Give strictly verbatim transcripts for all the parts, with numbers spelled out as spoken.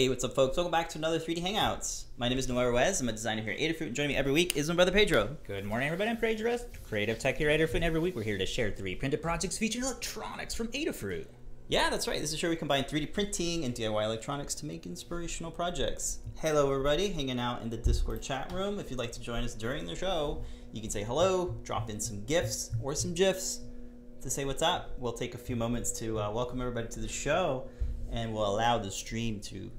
Hey, what's up, folks? Welcome back to another three D Hangouts. My name is Noel Ruiz. I'm a designer here at Adafruit, and joining me every week is my brother Pedro. Good morning, everybody. I'm Pedro Ruiz, creative tech here at Adafruit, and every week we're here to share three D printed projects featuring electronics from Adafruit. Yeah, that's right. This is where we combine three D printing and D I Y electronics to make inspirational projects. Hello, everybody, hanging out in the Discord chat room. If you'd like to join us during the show, you can say hello, drop in some GIFs or some GIFs to say what's up. We'll take a few moments to uh, welcome everybody to the show, and we'll allow the stream to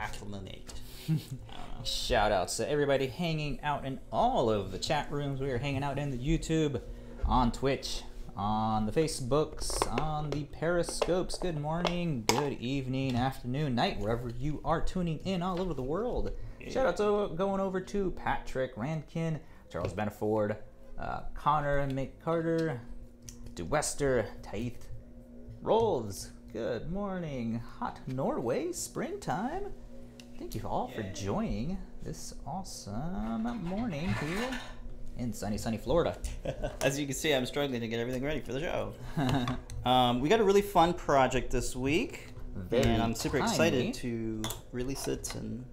acclimate. I don't know. Shout outs to everybody hanging out in all of the chat rooms. We are hanging out in the YouTube, on Twitch, on the Facebooks, on the Periscopes. Good morning, good evening, afternoon, night, wherever you are tuning in all over the world. Yeah. Shout out to going over to Patrick Rankin, Charles Beneford, uh, Connor McCarter, DeWester, Taith, Rolves. Good morning, hot Norway springtime. Thank you all for joining this awesome morning here in sunny, sunny Florida. As you can see, I'm struggling to get everything ready for the show. um, we got a really fun project this week, Very and I'm super tiny. excited to release it. And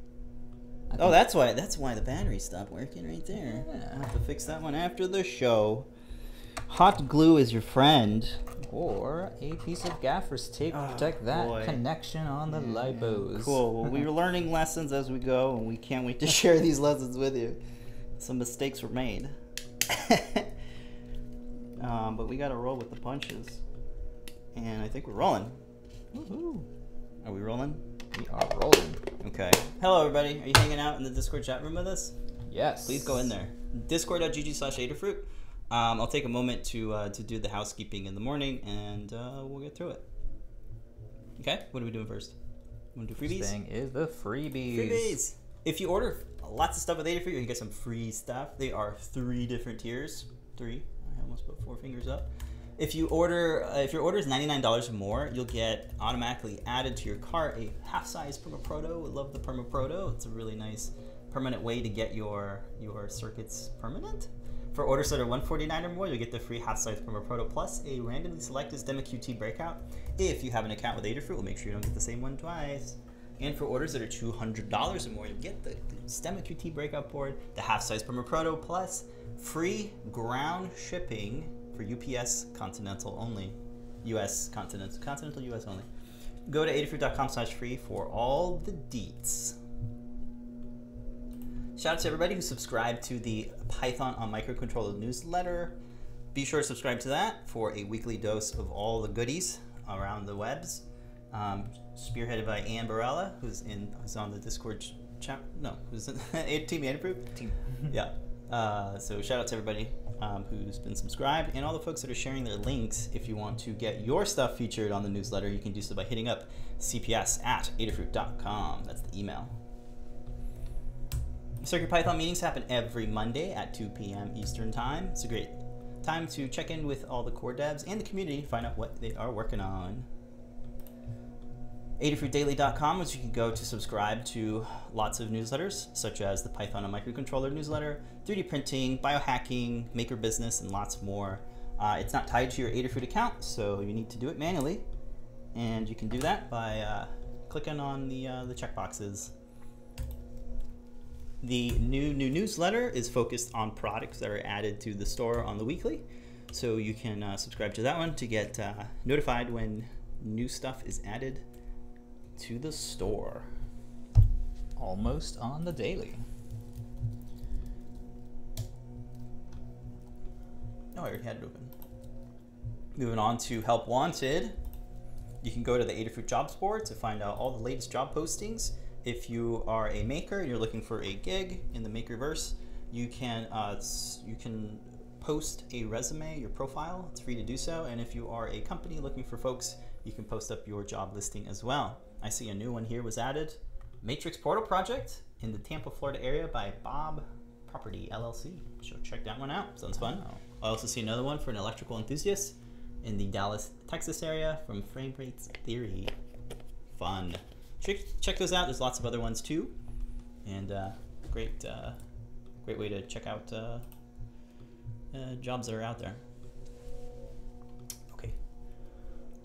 oh, that's why that's why the battery stopped working right there. Yeah. I'll have to fix that one after the show. Hot glue is your friend. Or a piece of gaffer's tape to protect oh, that boy. connection on the yeah. L I B Os. Cool. Well, we were learning lessons as we go, and we can't wait to share these lessons with you. Some mistakes were made. um, but we got to roll with the punches. And I think we're rolling. Woohoo. Are we rolling? We are rolling. Okay. Hello, everybody. Are you hanging out in the Discord chat room with us? Yes. Please go in there. Discord dot g g slash Adafruit. Um, I'll take a moment to uh, to do the housekeeping in the morning, and uh, we'll get through it. Okay, what are we doing first? Want to do freebies? First thing is the freebies. Freebies. If you order lots of stuff with Adafruit, you can get some free stuff. They are three different tiers. Three. I almost put four fingers up. If you order, uh, if your order is ninety-nine dollars or more, you'll get automatically added to your cart a half-size PermaProto. We love the PermaProto. It's a really nice permanent way to get your your circuits permanent. For orders that are one forty-nine or more, you'll get the free half-size PermaProto plus a randomly selected DemoQT breakout. If you have an account with Adafruit, we'll make sure you don't get the same one twice. And for orders that are two hundred dollars or more, you'll get the, the DemoQT breakout board, the half-size PermaProto plus free ground shipping for U P S Continental only. U S Continental, Continental U S only. Go to adafruit dot com slash free for all the deets. Shout out to everybody who subscribed to the Python on Microcontroller newsletter. Be sure to subscribe to that for a weekly dose of all the goodies around the webs. Um, spearheaded by Ann Barella, who's in who's on the Discord chat. No, who's in Team Adafruit? Team. Yeah. Uh, so shout out to everybody um, who's been subscribed, and all the folks that are sharing their links. If you want to get your stuff featured on the newsletter, you can do so by hitting up c p s at adafruit dot com. That's the email. CircuitPython meetings happen every Monday at two p m Eastern Time. It's a great time to check in with all the core devs and the community to find out what they are working on. Adafruit Daily dot com, which you can go to subscribe to lots of newsletters, such as the Python on Microcontroller newsletter, three D printing, biohacking, maker business, and lots more. Uh, it's not tied to your Adafruit account, so you need to do it manually. And you can do that by uh, clicking on the, uh, the checkboxes. The new new newsletter is focused on products that are added to the store on the weekly, so you can uh, subscribe to that one to get uh, notified when new stuff is added to the store. Almost on the daily. No, I already had it open. Moving on to Help Wanted, you can go to the Adafruit Jobs board to find out all the latest job postings. If you are a maker and you're looking for a gig in the Makerverse, you can uh, you can post a resume, your profile. It's free to do so. And if you are a company looking for folks, you can post up your job listing as well. I see a new one here was added. Matrix Portal Project in the Tampa, Florida area by Bob Property L L C. So check that one out. Sounds fun. Wow. I also see another one for an electrical enthusiast in the Dallas, Texas area from Frame Rates Theory. Fun. Check those out. There's lots of other ones too, and uh, great, uh, great way to check out uh, uh, jobs that are out there. Okay,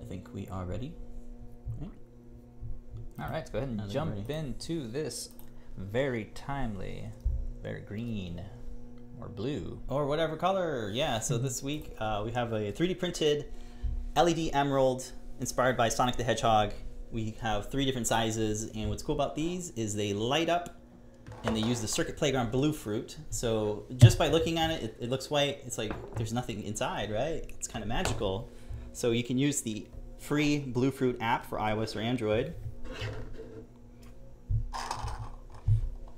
I think we are ready. Right. All right, let's go ahead and Another jump green. into this very timely, very green or blue. Or whatever color, yeah. So this week uh, we have a three D printed L E D emerald inspired by Sonic the Hedgehog. We have three different sizes, and what's cool about these is they light up and they use the Circuit Playground blue fruit. So just by looking at it, it, it looks white. It's like there's nothing inside, right? It's kind of magical. So you can use the free blue fruit app for iOS or Android.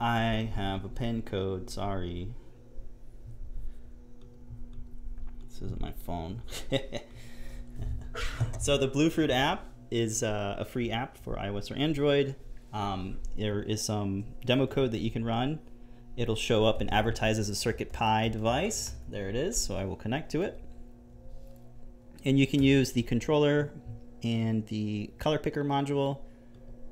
I have a pin code, sorry. This isn't my phone. So the Blue Fruit app is uh, a free app for iOS or Android. Um, there is some demo code that you can run. It'll show up and advertise as a CircuitPi device. There it is, so I will connect to it. And you can use the controller and the color picker module.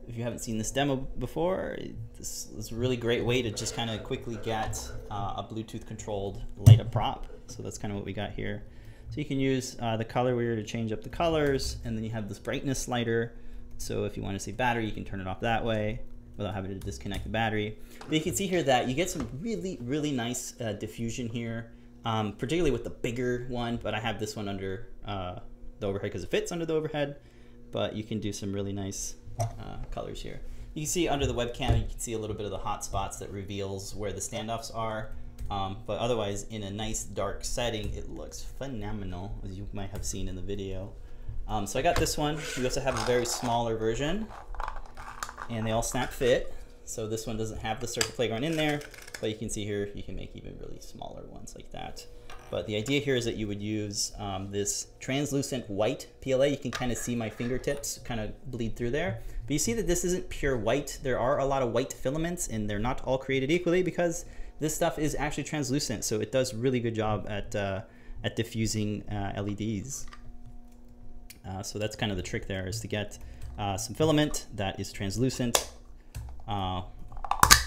If you haven't seen this demo before, this is a really great way to just kind of quickly get uh, a Bluetooth controlled light up prop. So that's kind of what we got here. So you can use uh, the color wheel to change up the colors, and then you have this brightness slider. So if you want to say battery, you can turn it off that way without having to disconnect the battery. But you can see here that you get some really, really nice uh, diffusion here, um, particularly with the bigger one, but I have this one under uh, the overhead because it fits under the overhead, but you can do some really nice Uh, colors here. You can see under the webcam, you can see a little bit of the hot spots that reveals where the standoffs are, um, but otherwise in a nice dark setting, it looks phenomenal, as you might have seen in the video. Um, so I got this one. We also have a very smaller version, and they all snap fit. So this one doesn't have the Circuit Playground in there, but you can see here you can make even really smaller ones like that. But the idea here is that you would use um, this translucent white P L A. You can kind of see my fingertips kind of bleed through there. But you see that this isn't pure white. There are a lot of white filaments, and they're not all created equally because this stuff is actually translucent. So it does a really good job at, uh, at diffusing uh, L E Ds. Uh, so that's kind of the trick there, is to get uh, some filament that is translucent, uh,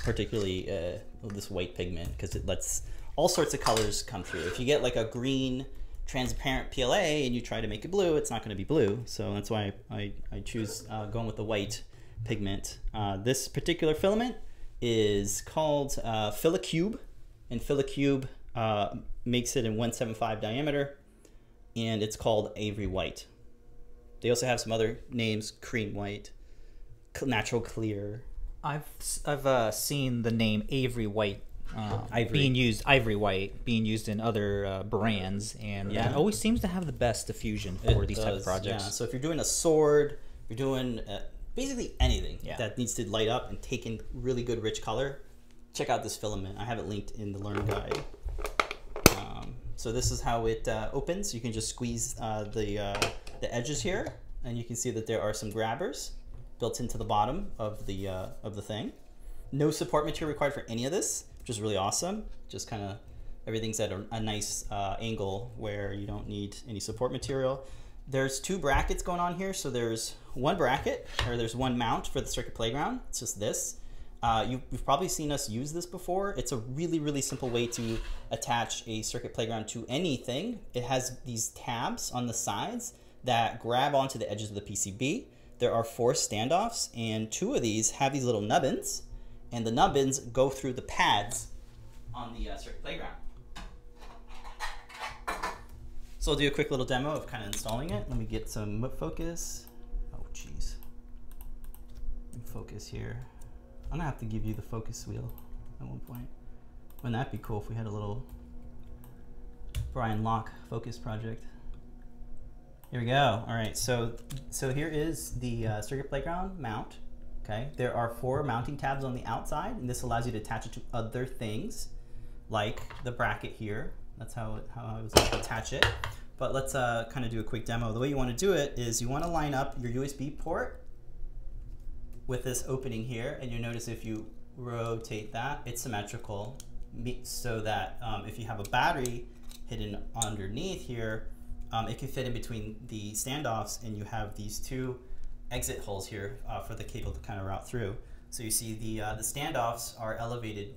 particularly uh, this white pigment, because it lets all sorts of colors come through. If you get like a green transparent P L A and you try to make it blue, it's not gonna be blue. So that's why I, I choose uh, going with the white pigment. Uh, this particular filament is called uh, Filicube, and Filicube uh, makes it in one seventy-five diameter, and it's called Avery White. They also have some other names, cream white, natural clear. I've, I've uh, seen the name Avery White Uh, ivory. being used ivory white being used in other uh, brands, and yeah, it always seems to have the best diffusion for it these does, type of projects. Yeah. So if you're doing a sword, you're doing uh, basically anything yeah. that needs to light up and take in really good rich color, check out this filament. I have it linked in the learn guide. Um, so this is how it uh, opens. You can just squeeze uh, the uh, the edges here, and you can see that there are some grabbers built into the bottom of the uh, of the thing. No support material required for any of this, which is really awesome. Just kind of everything's at a, a nice uh, angle where you don't need any support material. There's two brackets going on here. So there's one bracket, or there's one mount for the Circuit Playground. It's just this. Uh, you've, you've probably seen us use this before. It's a really, really simple way to attach a Circuit Playground to anything. It has these tabs on the sides that grab onto the edges of the P C B. There are four standoffs, and two of these have these little nubbins, and the nubbins go through the pads on the uh, Circuit Playground. So I'll do a quick little demo of kind of installing it. Let me get some focus. Oh, geez. Focus here. I'm gonna have to give you the focus wheel at one point. Wouldn't that be cool if we had a little Brian Locke focus project? Here we go. All right, so, so here is the uh, Circuit Playground mount. Okay, there are four mounting tabs on the outside, and this allows you to attach it to other things, like the bracket here. That's how, it, how I was able to attach it. But let's uh, kind of do a quick demo. The way you want to do it is you want to line up your U S B port with this opening here, and you'll notice if you rotate that, it's symmetrical, so that um, if you have a battery hidden underneath here, um, it can fit in between the standoffs, and you have these two exit holes here uh, for the cable to kind of route through. So you see the uh, the standoffs are elevated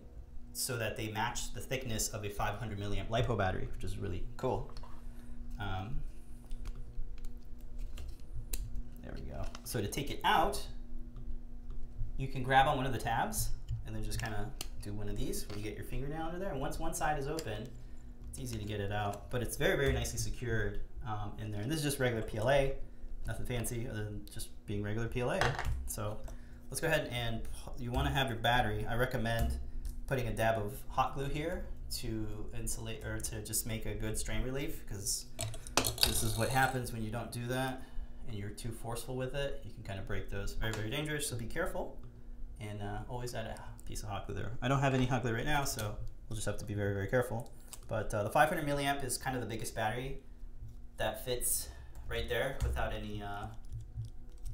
so that they match the thickness of a five hundred milliamp LiPo battery, which is really cool. Um, there we go. So to take it out, you can grab on one of the tabs and then just kind of do one of these where you get your fingernail under there. And once one side is open, it's easy to get it out. But it's very, very nicely secured um, in there. And this is just regular P L A, nothing fancy other than just being regular P L A. So let's go ahead and you want to have your battery. I recommend putting a dab of hot glue here to insulate or to just make a good strain relief, because this is what happens when you don't do that and you're too forceful with it. You can kind of break those. Very, very dangerous, so be careful. And uh, always add a piece of hot glue there. I don't have any hot glue right now, so we'll just have to be very, very careful. But uh, the five hundred milliamp is kind of the biggest battery that fits right there without any, uh,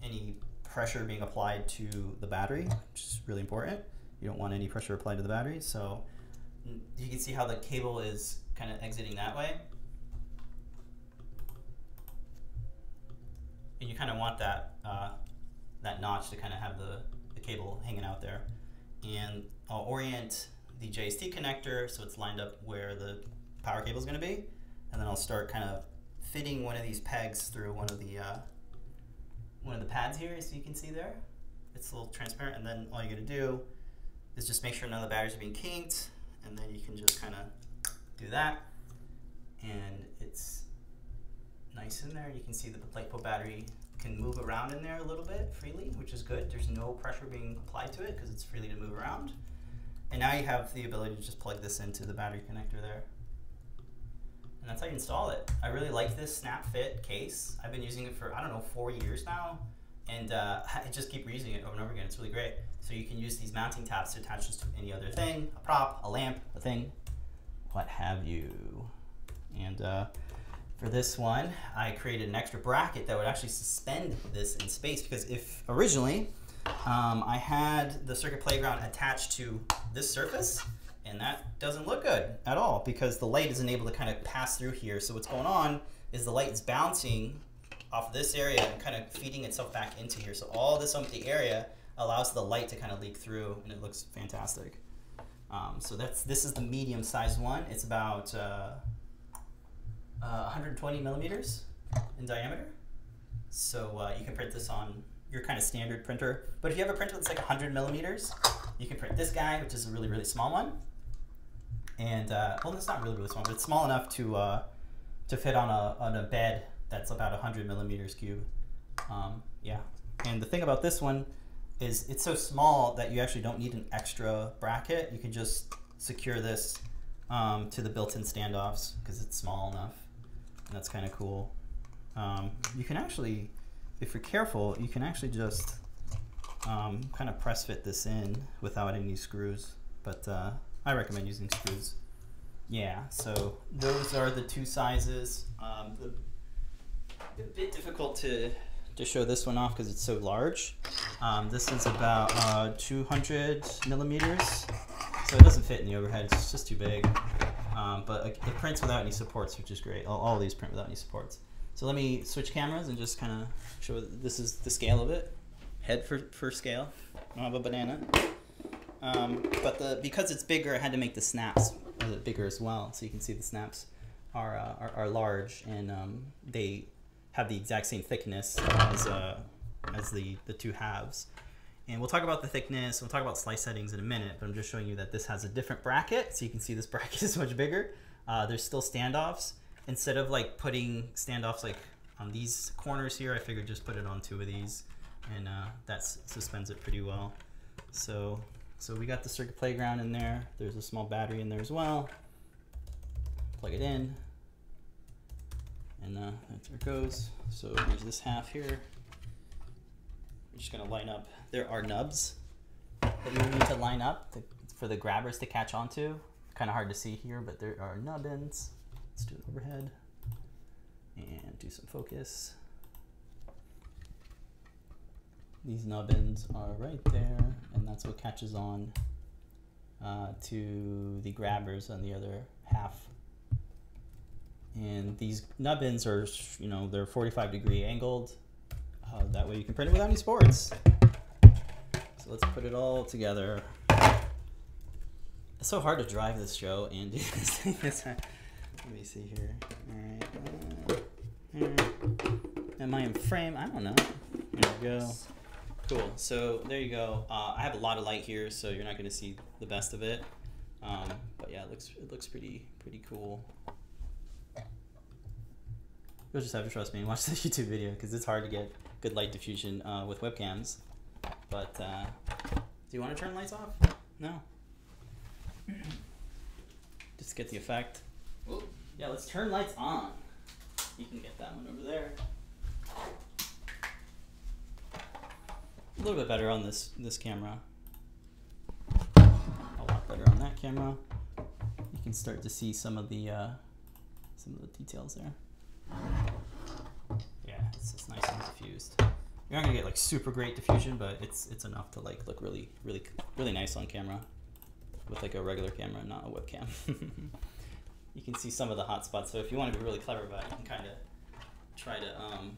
any pressure being applied to the battery, which is really important. You don't want any pressure applied to the battery. So you can see how the cable is kind of exiting that way. And you kind of want that, uh, that notch to kind of have the, the cable hanging out there. And I'll orient the J S T connector so it's lined up where the power cable is going to be. And then I'll start kind of fitting one of these pegs through one of the, uh, one of the pads here, so you can see there. It's a little transparent. And then all you got to do is just make sure none of the batteries are being kinked. And then you can just kind of do that. And it's nice in there. You can see that the Platepo battery can move around in there a little bit freely, which is good. There's no pressure being applied to it because it's freely to move around. And now you have the ability to just plug this into the battery connector there. And that's how you install it. I really like this snap fit case. I've been using it for, I don't know, four years now. And uh, I just keep reusing it over and over again. It's really great. So you can use these mounting tabs to attach this to any other thing, a prop, a lamp, a thing, what have you. And uh, for this one, I created an extra bracket that would actually suspend this in space, because if originally um, I had the Circuit Playground attached to this surface, and that doesn't look good at all because the light isn't able to kind of pass through here. So what's going on is the light is bouncing off this area and kind of feeding itself back into here. So all this empty area allows the light to kind of leak through, and it looks fantastic. Um, so that's this is the medium sized one. It's about uh, uh, one hundred twenty millimeters in diameter. So uh, you can print this on your kind of standard printer. But if you have a printer that's like one hundred millimeters, you can print this guy, which is a really, really small one. And uh, well, it's not really, really small, but it's small enough to uh, to fit on a on a bed that's about one hundred millimeters cube. Um, yeah, and the thing about this one is it's so small that you actually don't need an extra bracket. You can just secure this um, to the built-in standoffs because it's small enough, and that's kind of cool. Um, you can actually, if you're careful, you can actually just um, kind of press fit this in without any screws, but uh, I recommend using screws. Yeah, so those are the two sizes. Um, the, a bit difficult to, to show this one off because it's so large. Um, this is about uh, two hundred millimeters, so it doesn't fit in the overhead. It's just too big. Um, but it prints without any supports, which is great. All, all of these print without any supports. So let me switch cameras and just kind of show. This is the scale of it. Head for, for scale. I don't have a banana. Um, but the because it's bigger, I had to make the snaps a little bigger as well. So you can see the snaps are, uh, are, are large, and um, they have the exact same thickness as, uh, as the, the two halves. And we'll talk about the thickness, we'll talk about slice settings in a minute, but I'm just showing you that this has a different bracket, so you can see this bracket is much bigger. Uh, there's still standoffs. Instead of like putting standoffs like on these corners here, I figured just put it on two of these, and uh, that suspends it pretty well. So, so we got the Circuit Playground in there. There's a small battery in there as well. Plug it in. And uh, there it goes. So here's this half here. I'm just gonna line up. There are nubs that you need to line up to, for the grabbers to catch onto. Kind of hard to see here, but there are nub ends. Let's do it overhead and do some focus. These nub ends are right there, and that's what catches on uh, to the grabbers on the other half. And these nub ends are, you know, they're forty-five degree angled. Uh, that way you can print it without any supports. So let's put it all together. It's so hard to drive this show and do this thing this time. Let me see here. All right. Uh, there. Am I in frame? I don't know. There we go. Cool, so there you go. Uh, I have a lot of light here, so you're not gonna see the best of it. Um, but yeah, it looks, it looks pretty, pretty cool. You'll just have to trust me and watch this YouTube video because it's hard to get good light diffusion uh, with webcams. But uh, do you wanna turn lights off? No. Just get the effect. Ooh. Yeah, let's turn lights on. You can get that one over there. A little bit better on this this camera. A lot better on that camera. You can start to see some of the uh, some of the details there. Yeah, it's, it's nice and diffused. You're not gonna get like super great diffusion, but it's it's enough to like look really really really nice on camera with like a regular camera, not a webcam. You can see some of the hot spots. So if you want to be really clever about it, you can kind of try to um,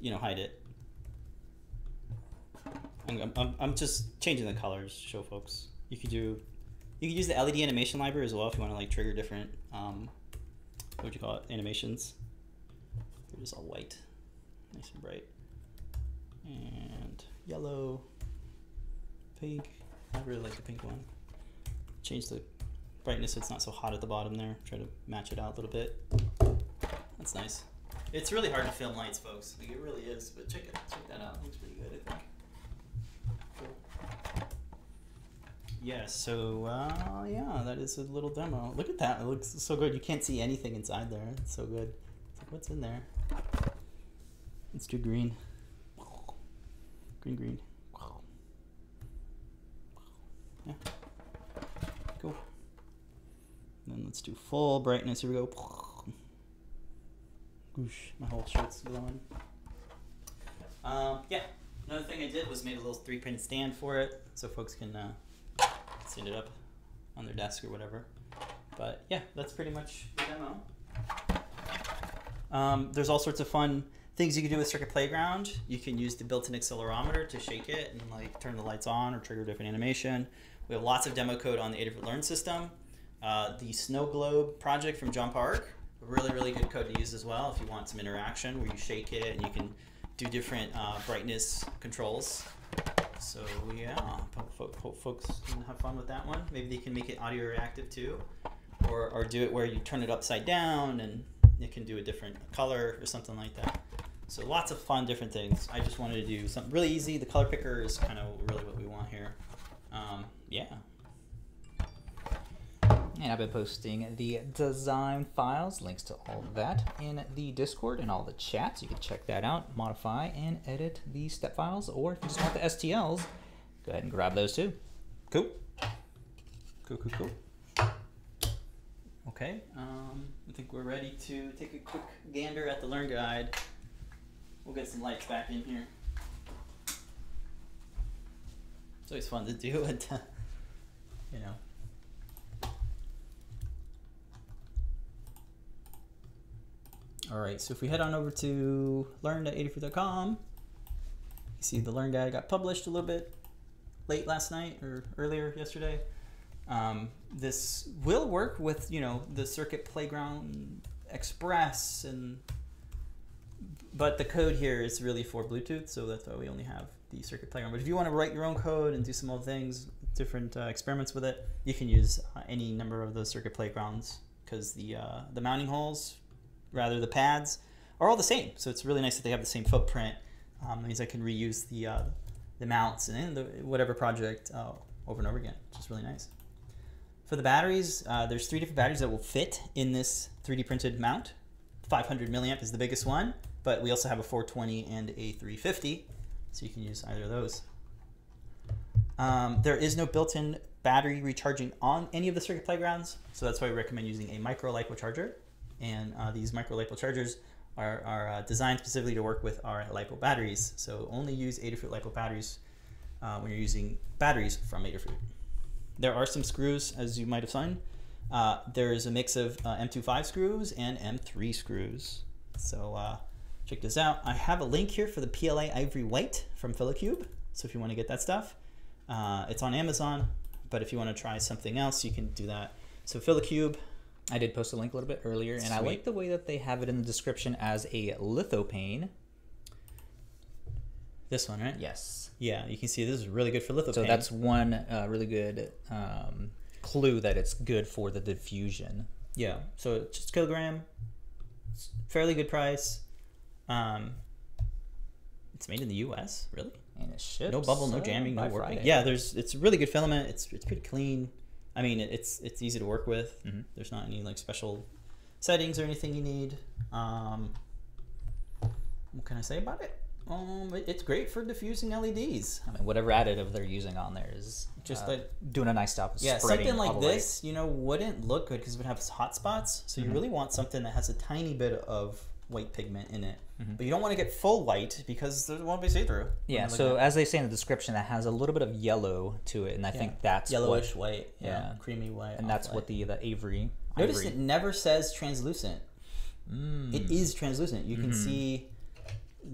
you know, hide it. I'm, I'm, I'm just changing the colors to show folks. You could do, you could use the L E D animation library as well if you want to like trigger different, um, what would you call it, animations. They're just all white, nice and bright, and yellow, pink. I really like the pink one. Change the brightness so it's not so hot at the bottom there. Try to match it out a little bit. That's nice. It's really hard to film lights, folks. Like it really is. But check it, check that out. It looks pretty good, I think. Yeah, so uh, yeah, that is a little demo. Look at that, it looks so good. You can't see anything inside there. It's so good. It's like, what's in there? It's too green. Green, green. Yeah. Cool. And then let's do full brightness. Here we go. Whoosh, my whole shirt's glowing. Uh, yeah, another thing I did was made a little three-printed stand for it so folks can... Uh, Stand it up on their desk or whatever. But yeah, that's pretty much the demo. Um, there's all sorts of fun things you can do with Cricut Playground. You can use the built-in accelerometer to shake it and like turn the lights on or trigger different animation. We have lots of demo code on the Adafruit Learn system. Uh, the Snow Globe project from John Park, really, really good code to use as well if you want some interaction where you shake it and you can do different uh, brightness controls. So yeah, hope folks can have fun with that one. Maybe they can make it audio reactive too, or, or do it where you turn it upside down and it can do a different color or something like that. So lots of fun, different things. I just wanted to do something really easy. The color picker is kind of really what we want here. Um, yeah. And I've been posting the design files, links to all of that in the Discord and all the chats. You can check that out, modify and edit the step files, or if you just want the S T Ls, go ahead and grab those too. Cool. Cool, cool, cool. Okay, um, I think we're ready to take a quick gander at the Learn Guide. We'll get some lights back in here. It's always fun to do it, you know. All right, so if we head on over to learn dot adafruit dot com, you see the Learn Guide got published a little bit late last night or earlier yesterday. Um, this will work with, you know, the Cricut Playground Express, and but the code here is really for Bluetooth, so that's why we only have the Cricut Playground. But if you want to write your own code and do some other things, different uh, experiments with it, you can use uh, any number of those Cricut Playgrounds because the uh, the mounting holes, rather the pads, are all the same. So it's really nice that they have the same footprint. Um, means I can reuse the uh, the mounts and the, whatever project uh, over and over again, which is really nice. For the batteries, uh, there's three different batteries that will fit in this three D printed mount. five hundred milliamp is the biggest one, but we also have a four twenty and a three fifty, so you can use either of those. Um, there is no built-in battery recharging on any of the Cricut Playgrounds, so that's why we recommend using a micro LiPo charger. And uh, these micro LiPo chargers are, are uh, designed specifically to work with our LiPo batteries. So only use Adafruit LiPo batteries uh, when you're using batteries from Adafruit. There are some screws, as you might have seen. Uh, there is a mix of uh, M twenty-five screws and M three screws. So uh, check this out. I have a link here for the P L A Ivory White from Philocube. So if you want to get that stuff, uh, it's on Amazon. But if you want to try something else, you can do that. So Philocube. I did post a link a little bit earlier, and sweet. I like the way that they have it in the description as a lithopane. This one, right? Yes. Yeah, you can see this is really good for lithopain. So that's one uh, really good um, clue that it's good for the diffusion. Yeah, so it's just a kilogram, it's fairly good price. Um, it's made in the U S, really? And it ships. No bubble, no jamming, no warping. Yeah, there's, it's a really good filament. It's it's pretty clean. I mean, it's it's easy to work with. Mm-hmm. There's not any like special settings or anything you need. Um, what can I say about it? Um, it, it's great for diffusing L E Ds. I mean, whatever additive they're using on there is just uh, like doing a nice job. Of yeah, something like this, you know, wouldn't look good because it would have hot spots. So you mm-hmm. really want something that has a tiny bit of white pigment in it, mm-hmm. but you don't want to get full white because there won't be see-through. Yeah. So as they say in the description, that has a little bit of yellow to it, and I yeah. think that's yellowish what, white, yeah, yeah, creamy white, and that's white. What the the Avery. Notice Ivory. It never says translucent. Mm. It is translucent. You can mm-hmm. see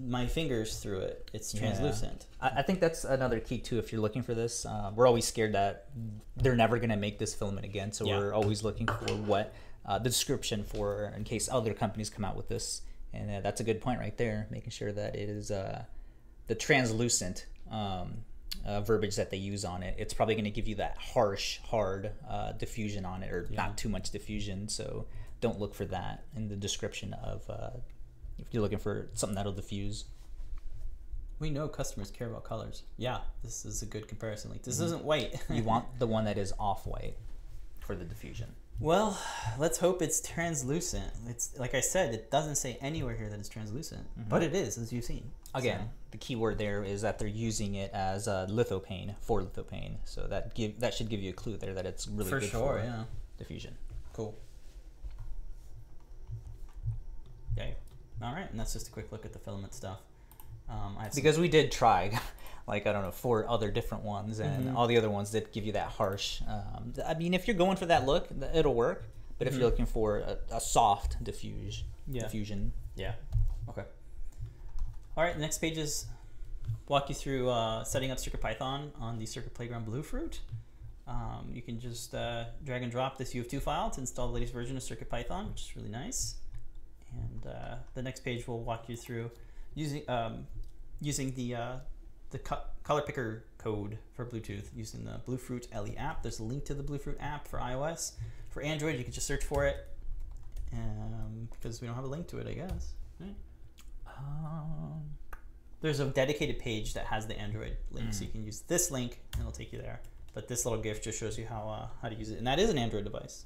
my fingers through it. It's translucent. Yeah. I, I think that's another key too. If you're looking for this, uh, we're always scared that they're never going to make this filament again. So yeah. we're always looking for what uh, the description for in case other companies come out with this. And uh, that's a good point right there, making sure that it is uh, the translucent um, uh, verbiage that they use on it. It's probably going to give you that harsh, hard uh, diffusion on it, or yeah. not too much diffusion. So don't look for that in the description of uh, if you're looking for something that'll diffuse. We know customers care about colors. Yeah, this is a good comparison. Like, this mm-hmm. isn't white. You want the one that is off-white for the diffusion. Well, let's hope it's translucent. It's like I said, it doesn't say anywhere here that it's translucent, mm-hmm. but it is, as you've seen. Again, so. The key word there is that they're using it as a lithopain for lithopain, so that give that should give you a clue there that it's really for good sure, for yeah. diffusion. Cool. Okay, all right, and that's just a quick look at the filament stuff. Um, I because we did try, like, I don't know, four other different ones, and mm-hmm. all the other ones did give you that harsh. Um, I mean, if you're going for that look, it'll work. But if mm-hmm. you're looking for a, a soft diffuse, yeah. diffusion. Yeah. Okay. All right, the next page is walk you through uh, setting up CircuitPython on the Circuit Playground Bluefruit. Um, you can just uh, drag and drop this U F two file to install the latest version of CircuitPython, which is really nice. And uh, the next page will walk you through using um, using the uh, the co color picker code for Bluetooth using the Bluefruit L E app. There's a link to the Bluefruit app for iOS. For Android, you can just search for it um, because we don't have a link to it, I guess. Right? Um, there's a dedicated page that has the Android link, mm. so you can use this link and it'll take you there. But this little GIF just shows you how uh, how to use it, and that is an Android device.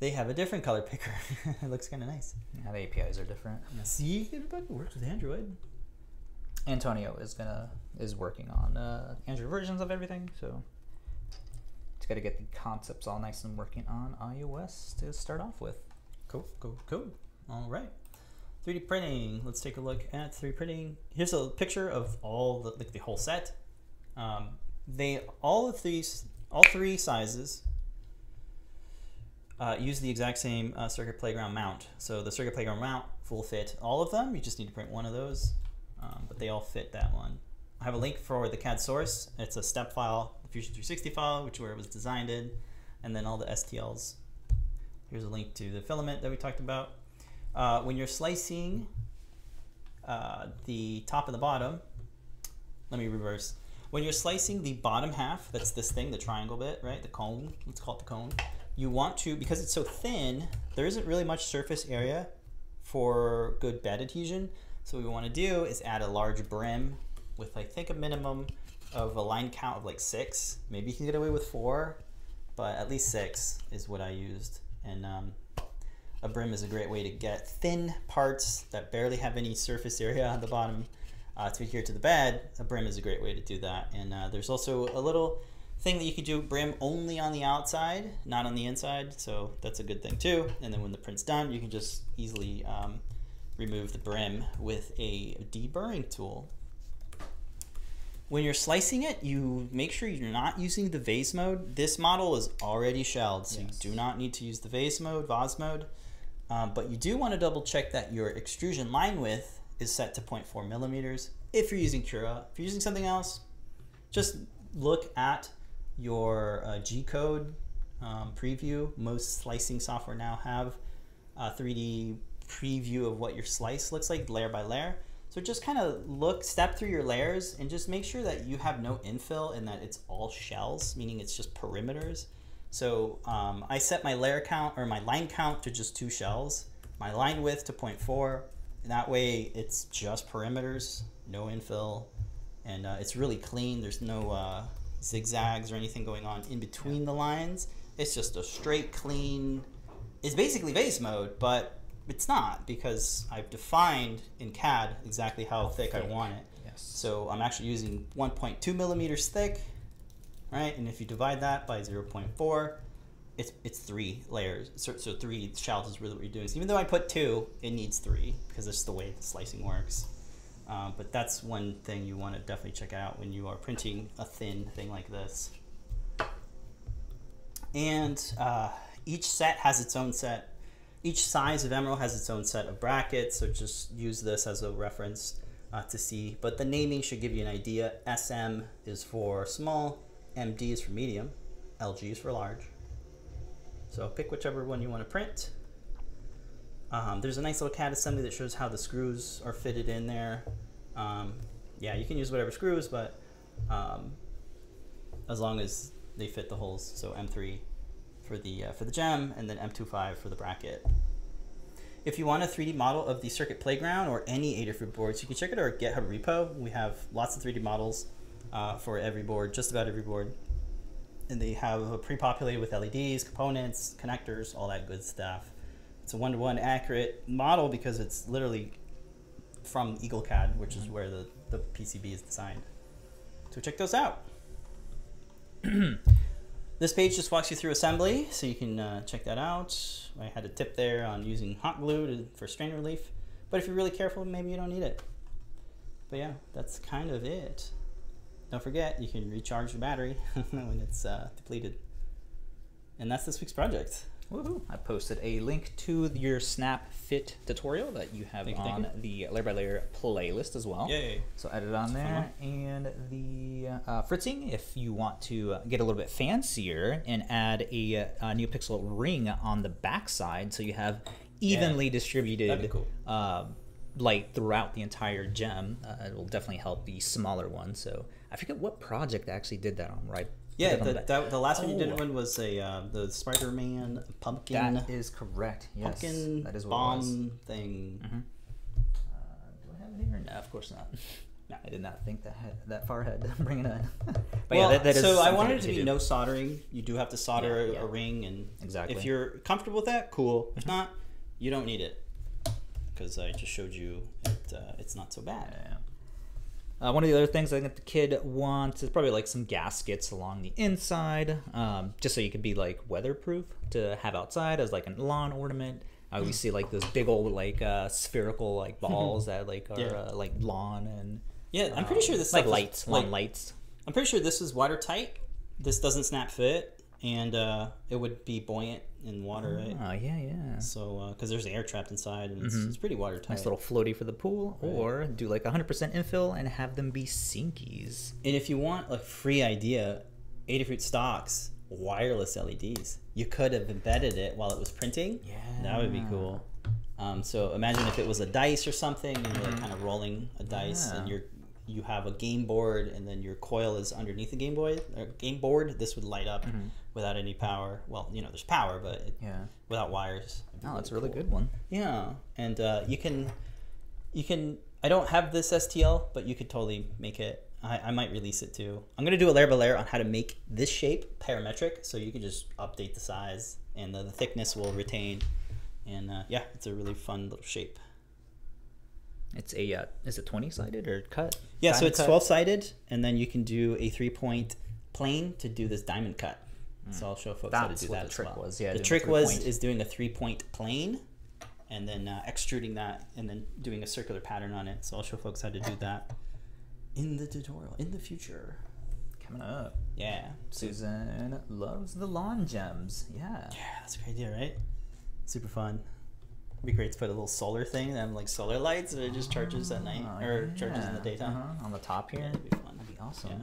They have a different color picker. It looks kind of nice. Yeah, the A P Is are different. Yeah. See, everybody works with Android. Antonio is gonna is working on uh, Android versions of everything, so it's got to get the concepts all nice and working on iOS to start off with. Cool, cool, cool. All right, three D printing. Let's take a look at three D printing. Here's a picture of all the like the whole set. Um, they all of these all three sizes. Uh, use the exact same uh, Circuit Playground mount. So the Circuit Playground mount will fit all of them. You just need to print one of those, um, but they all fit that one. I have a link for the C A D source. It's a step file, the Fusion three sixty file, which is where it was designed in, and then all the S T Ls. Here's a link to the filament that we talked about. Uh, when you're slicing uh, the top and the bottom, let me reverse. When you're slicing the bottom half, that's this thing, the triangle bit, right? The cone, let's call it the cone. You want to, because it's so thin, there isn't really much surface area for good bed adhesion. So what we want to do is add a large brim with, I think, a minimum of a line count of like six. Maybe you can get away with four, but at least six is what I used. And um, a brim is a great way to get thin parts that barely have any surface area on the bottom uh, to adhere to the bed. A brim is a great way to do that. And uh, there's also a little thing that you could do brim only on the outside, not on the inside, so that's a good thing too. And then when the print's done, you can just easily um, remove the brim with a deburring tool. When you're slicing it, you make sure you're not using the vase mode. This model is already shelled, so yes. you do not need to use the vase mode, vase mode, um, but you do want to double check that your extrusion line width is set to zero point four millimeters if you're using Cura. If you're using something else, just look at your uh, G-code um, preview. Most slicing software now have a three D preview of what your slice looks like layer by layer. So So just kind of look, step through your layers and just make sure that you have no infill and that it's all shells, meaning it's just perimeters. So um, I set my layer count or my line count to just two shells, my line width to zero point four. And that way it's just perimeters, no infill, and uh, it's really clean. There's no uh, zigzags or anything going on in between the lines. It's just a straight, clean, it's basically vase mode, but it's not, because I've defined in C A D exactly how thick I want it. Yes. So I'm actually using one point two millimeters thick, right? And if you divide that by zero point four, it's it's three layers. So, so three shells is really what you're doing. So even though I put two, it needs three because that's the way the slicing works. Um, but that's one thing you want to definitely check out when you are printing a thin thing like this. And uh, each set has its own set. Each size of emerald has its own set of brackets, so just use this as a reference uh, to see. But the naming should give you an idea. S M is for small, M D is for medium, L G is for large. So pick whichever one you want to print. Um, there's a nice little C A D assembly that shows how the screws are fitted in there. Um, yeah, you can use whatever screws, but um, as long as they fit the holes, so M three. For the, uh, for the gem, and then M twenty-five for the bracket. If you want a three D model of the Circuit Playground or any Adafruit boards, you can check out our GitHub repo. We have lots of three D models uh, for every board, just about every board. And they have pre-populated with L E Ds, components, connectors, all that good stuff. It's a one-to-one accurate model because it's literally from EagleCAD, which is where the, the P C B is designed. So check those out. This page just walks you through assembly, so you can uh, check that out. I had a tip there on using hot glue to, for strain relief, but if you're really careful, maybe you don't need it. But yeah, that's kind of it. Don't forget, you can recharge your battery when it's uh, depleted. And that's this week's project. Woohoo! I posted a link to your snap fit tutorial that you have thank on you, the layer by layer playlist as well. Yay! So add it on there. Uh-huh. And the uh, fritzing, if you want to get a little bit fancier and add a, a NeoPixel ring on the backside, so you have evenly yeah. distributed that'd be cool. uh, light throughout the entire gem, uh, it will definitely help the smaller one. So I forget what project I actually did that on, right? Yeah, the, the, that, the last oh. one you did one was a uh, the Spider-Man pumpkin. That is correct. Yes, pumpkin that is what bomb it was. Thing. Mm-hmm. uh, do I have it here? No, of course not. No, I did not think that that far ahead. Bring it on. But well, yeah, that, that is so I wanted it to be do. no soldering. You do have to solder yeah, yeah. a ring, and exactly. if you're comfortable with that, cool. If not, you don't need it because I just showed you it, uh, it's not so bad. Yeah. Uh, one of the other things I think the kid wants is probably like some gaskets along the inside, um, just so you could be like weatherproof to have outside as like a lawn ornament. Uh, we see like those big old like uh, spherical like balls that like are yeah. uh, like lawn and yeah. I'm um, pretty sure this like lights, was, lawn like, lights. I'm pretty sure this is watertight. This doesn't snap fit, and uh, it would be buoyant in water. Oh right? yeah, yeah. So because uh, there's air trapped inside, and it's, mm-hmm. it's pretty watertight. Nice little floaty for the pool, right. Or do like one hundred percent infill and have them be sinkies. And if you want a free idea, Adafruit stocks wireless L E Ds. You could have embedded it while it was printing. Yeah, that would be cool. Um, so imagine if it was a dice or something, and you're like kind of rolling a dice, yeah. and you're you have a game board, and then your coil is underneath the game boy or game board. This would light up. Mm-hmm. Without any power. Well, you know, there's power, but it, yeah. without wires. Oh, that's really a really good one. Yeah, and uh, you can, you can. I don't have this S T L, but you could totally make it. I, I might release it too. I'm gonna do a layer by layer on how to make this shape parametric, so you can just update the size and the, the thickness will retain. And uh, yeah, it's a really fun little shape. It's a uh, is it twenty sided or cut? Yeah, diamond so it's cut. twelve sided, and then you can do a three point plane to do this diamond cut. So I'll show folks That's how to do what that the as trick well. Was. Yeah, the trick was point. is doing a three-point plane, and then uh, extruding that, and then doing a circular pattern on it. So I'll show folks how to do that in the tutorial in the future. Coming up. Yeah. Susan loves the lawn gems. Yeah. Yeah, that's a great idea, right? Super fun. It'd be great to put a little solar thing, and like solar lights, and it just charges oh, at night or yeah. charges in the daytime uh-huh. on the top here. Yeah, that'd be fun. That'd be awesome. Yeah.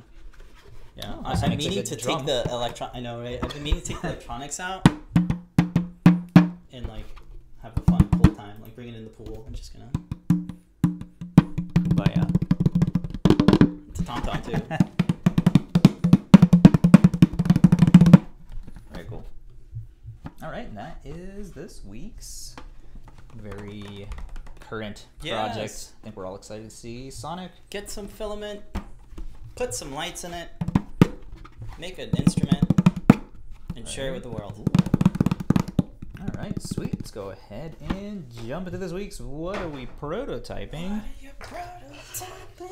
Yeah, oh, I'm meaning to drum. take the electron. I know, right? I've been meaning to take the electronics out and like have a fun, cool time. Like bring it in the pool. I'm just gonna. too. Very cool. All right, and that is this week's very current project. Yes. I think we're all excited to see Sonic. Get some filament, put some lights in it, make an instrument, and right. share it with the world. Ooh. All right, sweet. Let's go ahead and jump into this week's What Are We Prototyping? What are you prototyping?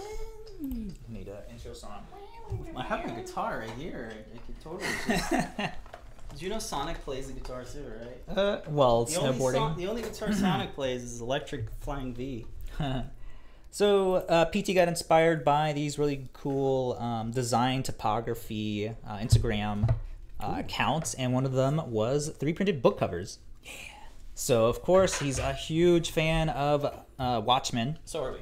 Need an intro song. I have my guitar right here. I could totally just... Did you know Sonic plays the guitar too, right? Uh, well, the snowboarding. Only so the only guitar Sonic plays is electric flying V. So uh, P T got inspired by these really cool um, design topography uh, Instagram uh, accounts, and one of them was three D printed book covers. Yeah. So of course he's a huge fan of uh, Watchmen. So are we.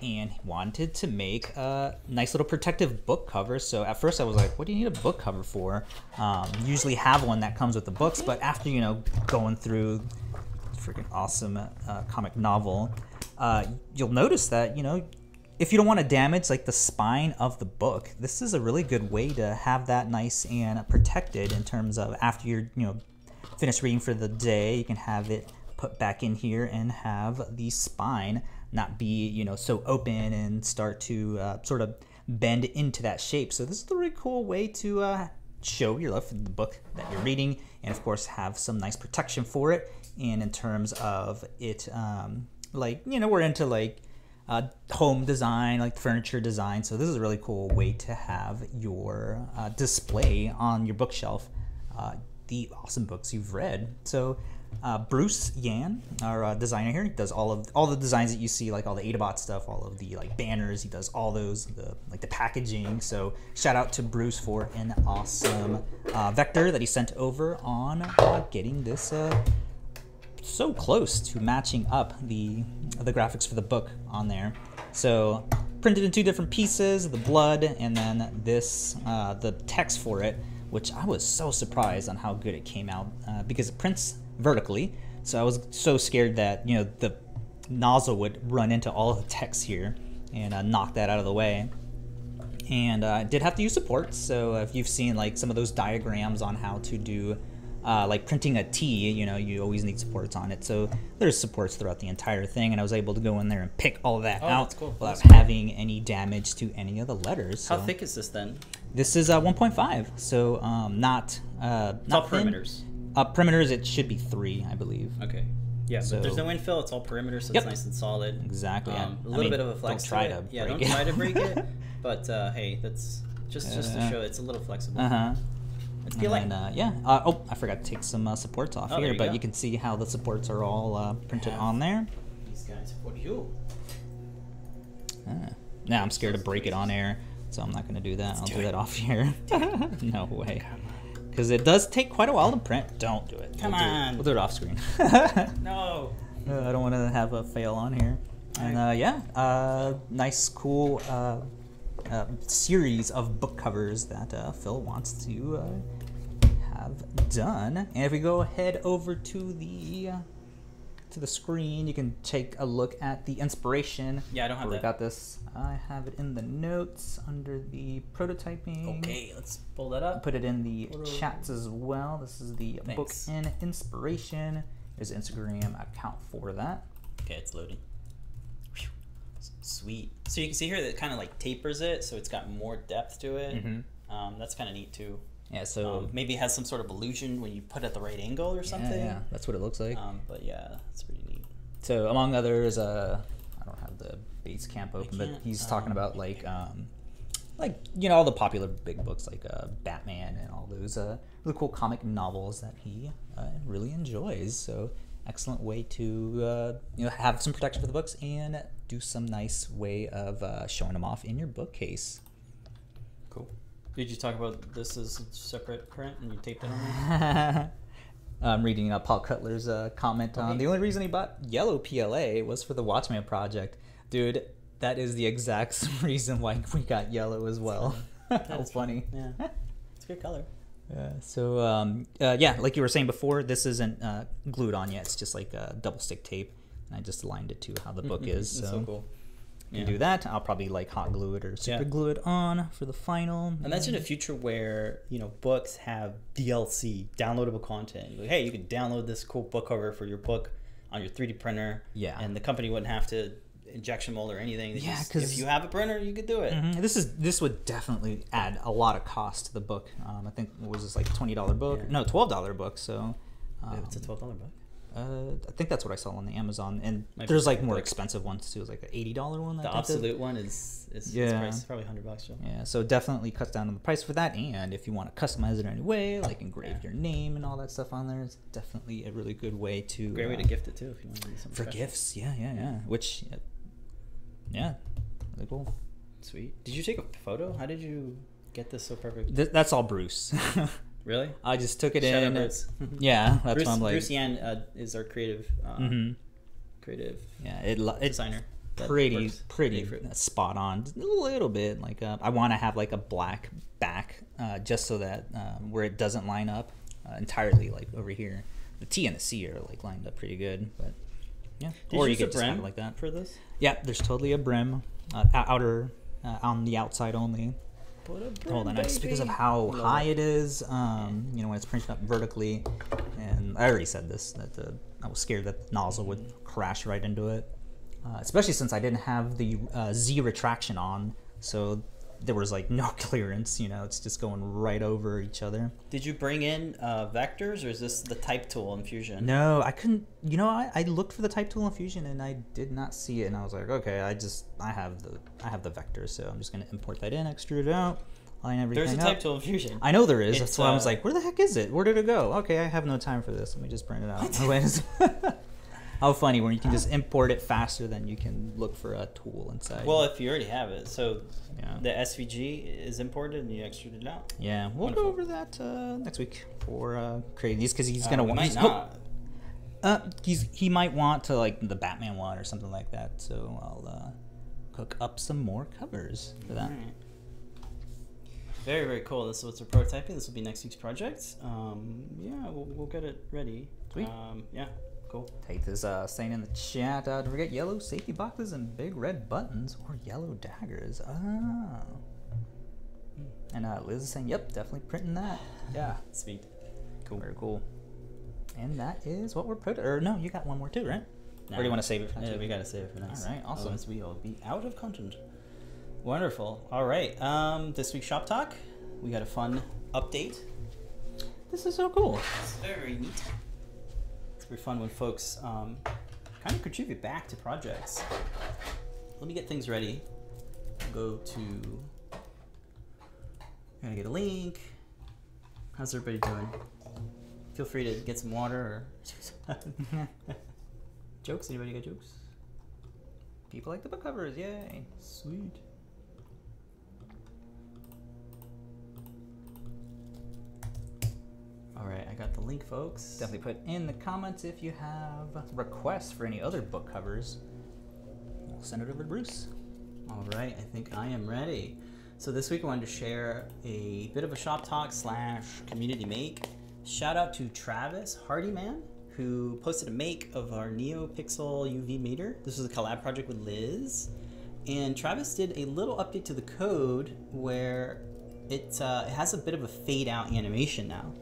And wanted to make a nice little protective book cover. So at first I was like, what do you need a book cover for? Um, usually have one that comes with the books, but after, you know, going through freaking awesome uh, comic novel, uh, you'll notice that, you know, if you don't want to damage like the spine of the book, this is a really good way to have that nice and protected in terms of after you're, you know, finished reading for the day, you can have it put back in here and have the spine not be, you know, so open and start to uh, sort of bend into that shape. So this is a really cool way to uh, show your love for the book that you're reading, and of course have some nice protection for it. And in terms of it, um, like, you know, we're into like uh, home design, like furniture design. So this is a really cool way to have your uh, display on your bookshelf, uh, the awesome books you've read. So. Uh, Bruce Yan, our uh, designer here, he does all of all the designs that you see, like all the Adabot stuff, all of the like banners. He does all those, the like the packaging. So shout out to Bruce for an awesome uh, vector that he sent over on uh, getting this uh, so close to matching up the the graphics for the book on there. So printed in two different pieces, the blood and then this uh, the text for it, which I was so surprised on how good it came out uh, because it prints vertically. So I was so scared that, you know, the nozzle would run into all of the text here and uh, knock that out of the way. And uh, I did have to use supports. So if you've seen like some of those diagrams on how to do uh, like printing a T, you know, you always need supports on it. So there's supports throughout the entire thing. And I was able to go in there and pick all of that oh, out cool. without cool. having any damage to any of the letters. So. How thick is this then? This is uh, one point five. So um, not, uh, not thin. Perimeters. Uh, perimeters, it should be three, I believe. Okay. Yeah, so but there's no infill. It's all perimeter, so yep. it's nice and solid. Exactly. Um, a little I mean, bit of a flex. Don't try to, to break yeah, don't it. Don't try to break it. But uh, hey, that's just uh, just to show it's a little flexible. Uh huh. It's peeling. Uh, yeah. Uh, oh, I forgot to take some uh, supports off oh, here, you but go. you can see how the supports are all uh, printed yeah. on there. These guys for you. Uh, now I'm scared to break it on air, so I'm not going to do that. Let's I'll do, do that off here. No way. Because it does take quite a while to print. Don't do it. Come we'll on. Do it. We'll do it off screen. No. Uh, I don't want to have a fail on here. And uh, yeah, uh, nice, cool uh, uh, series of book covers that uh, Phil wants to uh, have done. And if we go ahead over to the uh, to the screen, you can take a look at the inspiration. Yeah, I don't have that. I got this. I have it in the notes under the prototyping. Okay, let's pull that up. Put it in the chats as well. This is the book and inspiration. There's an Instagram account for that. Okay, it's loading. Sweet. So you can see here that it kind of like tapers it, so it's got more depth to it. Mm-hmm. um, that's kind of neat too. Yeah, so um, maybe it has some sort of illusion when you put it at the right angle or something. Yeah, yeah. That's what it looks like. Um, but yeah, that's pretty neat. So among others, uh, I don't have the base camp open, but he's um, talking about like, um, like you know, all the popular big books like uh, Batman and all those uh, really cool comic novels that he uh, really enjoys. So excellent way to uh, you know have some protection for the books and do some nice way of uh, showing them off in your bookcase. Cool. Did you talk about this as a separate print and you taped it on? I'm reading uh, Paul Cutler's uh, comment on, okay. The only reason he bought yellow P L A was for the Watchmen project. Dude, that is the exact same reason why we got yellow as well. That's that was funny. funny. Yeah, it's a good color. Yeah, so, um, uh, yeah, like you were saying before, this isn't uh, glued on yet. It's just like a double stick tape. And I just aligned it to how the book mm-hmm. is. So, so cool. you yeah. do that. I'll probably like hot glue it or super yeah. glue it on for the final. And that's in a future where, you know, books have D L C, downloadable content. You're like, hey, you can download this cool book cover for your book on your three D printer. Yeah. And the company wouldn't have to injection mold or anything. They yeah, because if you have a printer, you could do it. Mm-hmm. This is this would definitely add a lot of cost to the book. Um, I think what was this, like twenty dollar book? Yeah. No, twelve dollar book. So um, yeah, it's a twelve dollar book. Uh, I think that's what I saw on the Amazon, and my there's like more book. expensive ones too. It's like an eighty dollar one. The absolute of. one is is yeah, its price is probably hundred bucks. Joe. Yeah, so definitely cuts down on the price for that. And if you want to customize it in any way, like engrave yeah. your name and all that stuff on there, it's definitely a really good way to great way uh, to gift it too if you want to do something for special. Gifts. Yeah, yeah, yeah. Which yeah, yeah, really cool. Sweet. Did you take a photo? How did you get this so perfect? Th that's all Bruce. Really? I just took it Shout in. Out Bruce. Yeah, that's Bruce, what I'm like. Bruce Yan uh, is our creative, uh, mm-hmm. creative. Yeah, it designer. Pretty, pretty spot on. Just a little bit like uh, I want to have like a black back, uh, just so that um, where it doesn't line up uh, entirely. Like over here, the T and the C are like lined up pretty good, but yeah. Did or you, you could just have it like that for this. Yeah, there's totally a brim, uh, outer uh, on the outside only. Hold on, just because of how high it is, um, you know, when it's printed up vertically, and I already said this, that the, I was scared that the nozzle would crash right into it, uh, especially since I didn't have the uh, Z retraction on, so there was like no clearance, you know, it's just going right over each other. Did you bring in uh, vectors, or is this the type tool in Fusion? No, I couldn't, you know, I, I looked for the type tool in Fusion and I did not see it, and I was like, okay, I just, I have the, I have the vectors, so I'm just going to import that in, extrude it out, line everything up. There's a type tool in Fusion. I know there is, it's, that's why uh, I was like, where the heck is it? Where did it go? Okay, I have no time for this, let me just print it out. Anyways. How funny when you can just import it faster than you can look for a tool inside. Well, if you already have it, so yeah. the S V G is imported and you extrude it out. Yeah, we'll Wonderful. go over that uh, next week for uh, creating these because he's uh, gonna want. Might he's, not. Uh, he's he might want to like the Batman one or something like that. So I'll uh, cook up some more covers for that. Right. Very very cool. This is what's a prototyping. This will be next week's project. Um, yeah, we'll, we'll get it ready. Sweet. Um, yeah. Cool. Take this uh, saying in the chat. Uh, don't forget yellow safety boxes and big red buttons or yellow daggers. Oh. And uh, Liz is saying, yep, definitely printing that. Yeah. Sweet. Cool. Very cool. And that is what we're putting. Or no, you got one more too, right? No. Or do you want to save it for next? Yeah, week? We got to save it for next. All right. Awesome. Otherwise we will be out of content. Wonderful. All right. Um, this week's Shop Talk, we got a fun update. This is so cool. It's very neat. Very fun when folks um, kind of contribute back to projects. Let me get things ready. Go to, I'm gonna get a link. How's everybody doing? Feel free to get some water or jokes. Anybody got jokes? People like the book covers, yay! Sweet. All right, I got the link, folks. Definitely put in the comments if you have requests for any other book covers. We'll send it over to Bruce. All right, I think I am ready. So this week I wanted to share a bit of a shop talk slash community make. Shout out to Travis Hardyman, who posted a make of our NeoPixel U V meter. This was a collab project with Liz. And Travis did a little update to the code where it, uh, it has a bit of a fade out animation now.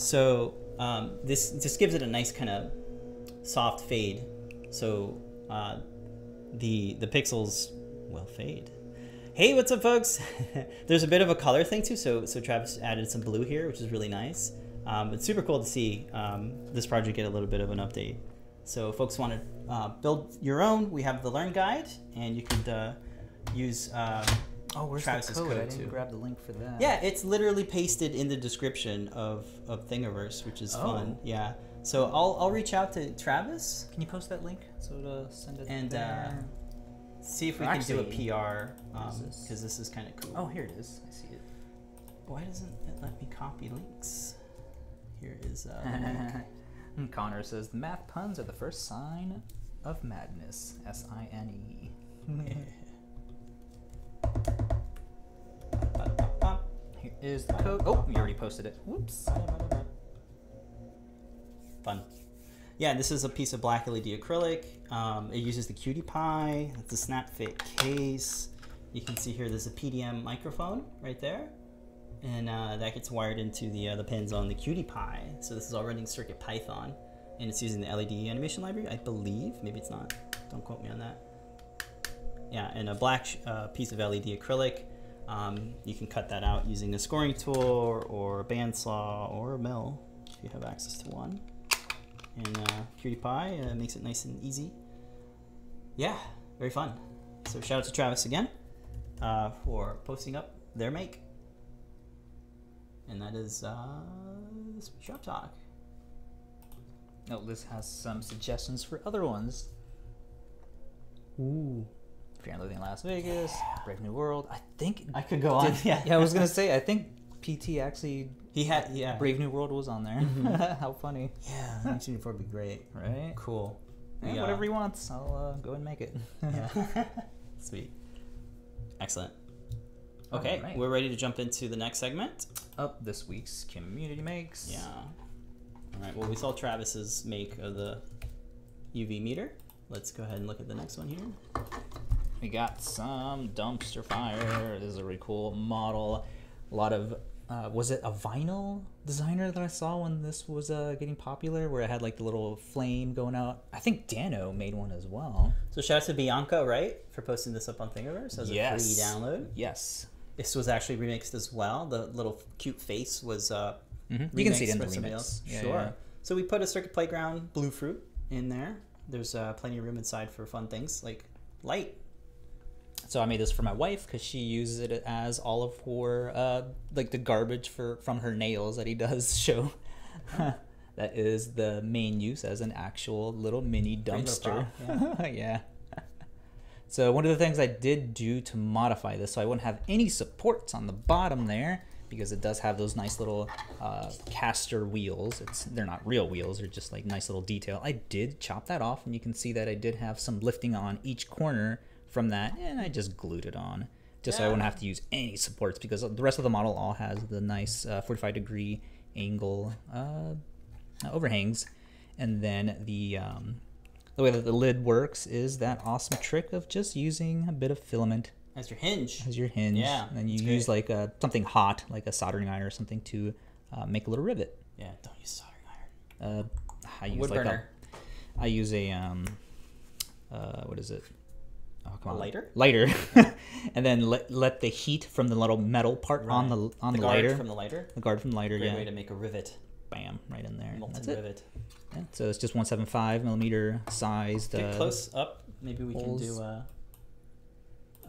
So um, this just gives it a nice kind of soft fade. So uh, the the pixels will fade. Hey, what's up, folks? There's a bit of a color thing too. So so Travis added some blue here, which is really nice. Um, it's super cool to see um, this project get a little bit of an update. So folks want to uh, build your own, we have the learn guide, and you could uh, use. Um, Oh, where's Travis's the code? code I didn't too. grab the link for that. Yeah, it's literally pasted in the description of, of Thingiverse, which is oh. fun. Yeah. So I'll, I'll reach out to Travis. Can you post that link? So to send it And there. Uh, see if we Actually, can do a P R, because um, this? this is kind of cool. Oh, here it is. I see it. Why doesn't it let me copy links? Here is uh, the link. Connor says, the math puns are the first sign of madness. S I N E. Yeah. Here is the code. Oh, we already posted it. Whoops. Fun. yeah, this is a piece of black L E D acrylic. Um, it uses the Cutie Pie. It's a snap fit case. You can see here there's a P D M microphone right there, and uh, that gets wired into the uh, the pins on the Cutie Pie. So this is all running CircuitPython, and it's using the L E D animation library, I believe. Maybe it's not. Don't quote me on that. Yeah, and a black uh, piece of L E D acrylic. Um, you can cut that out using a scoring tool or, or a bandsaw or a mill if you have access to one. And uh, Cutie Pie uh, makes it nice and easy. Yeah, very fun. So shout out to Travis again uh, for posting up their make. And that is uh, this Shop Talk. Now Liz has some suggestions for other ones. Ooh. If you're Living in Las Vegas, yeah. Brave New World. I think I could go did, on. Yeah, yeah. I was gonna say. I think P T actually. He had. Yeah. Brave New World was on there. Mm-hmm. How funny. Yeah. nineteen eighty-four would be great. Right. Cool. Yeah, yeah. Whatever he wants, I'll uh, go and make it. Yeah. Sweet. Excellent. Okay, right. We're ready to jump into the next segment. Up this week's community makes. Yeah. All right. Well, we saw Travis's make of the U V meter. Let's go ahead and look at the next one here. We got some dumpster fire. This is a really cool model. A lot of, uh, was it a vinyl designer that I saw when this was uh, getting popular, where it had like the little flame going out? I think Dano made one as well. So shout out to Bianca, right, for posting this up on Thingiverse as yes. a free download. Yes. This was actually remixed as well. The little cute face was uh, mm-hmm. You can see it in the remix. Yeah, sure. Yeah. So we put a Circuit Playground Blue Fruit in there. There's uh, plenty of room inside for fun things like light. So I made this for my wife because she uses it as all of her, uh, like the garbage for from her nails that he does show. Oh. That is the main use as an actual little mini dumpster. Yeah. Yeah. So one of the things I did do to modify this, so I wouldn't have any supports on the bottom there, because it does have those nice little uh, caster wheels. It's, they're not real wheels, they're just like nice little detail. I did chop that off, and you can see that I did have some lifting on each corner from that, and I just glued it on just yeah. so I wouldn't have to use any supports, because the rest of the model all has the nice uh, forty-five degree angle uh, overhangs. And then the um, the way that the lid works is that awesome trick of just using a bit of filament as your hinge. As your hinge. Yeah. And then you use great. like a, something hot, like a soldering iron or something, to uh, make a little rivet. Yeah, don't use soldering iron. Uh, I use Wood like burner. A, I use a um, uh, what is it? Oh, come on. Lighter. Lighter, and then let let the heat from the little metal part right. on the on the, the guard lighter. From the lighter. The guard from the lighter. Great yeah. way to make a rivet. Bam! Right in there. Molten That's rivet. It. Yeah. So it's just one seventy-five millimeter sized. Get uh, close up. Maybe we holes. Can do a,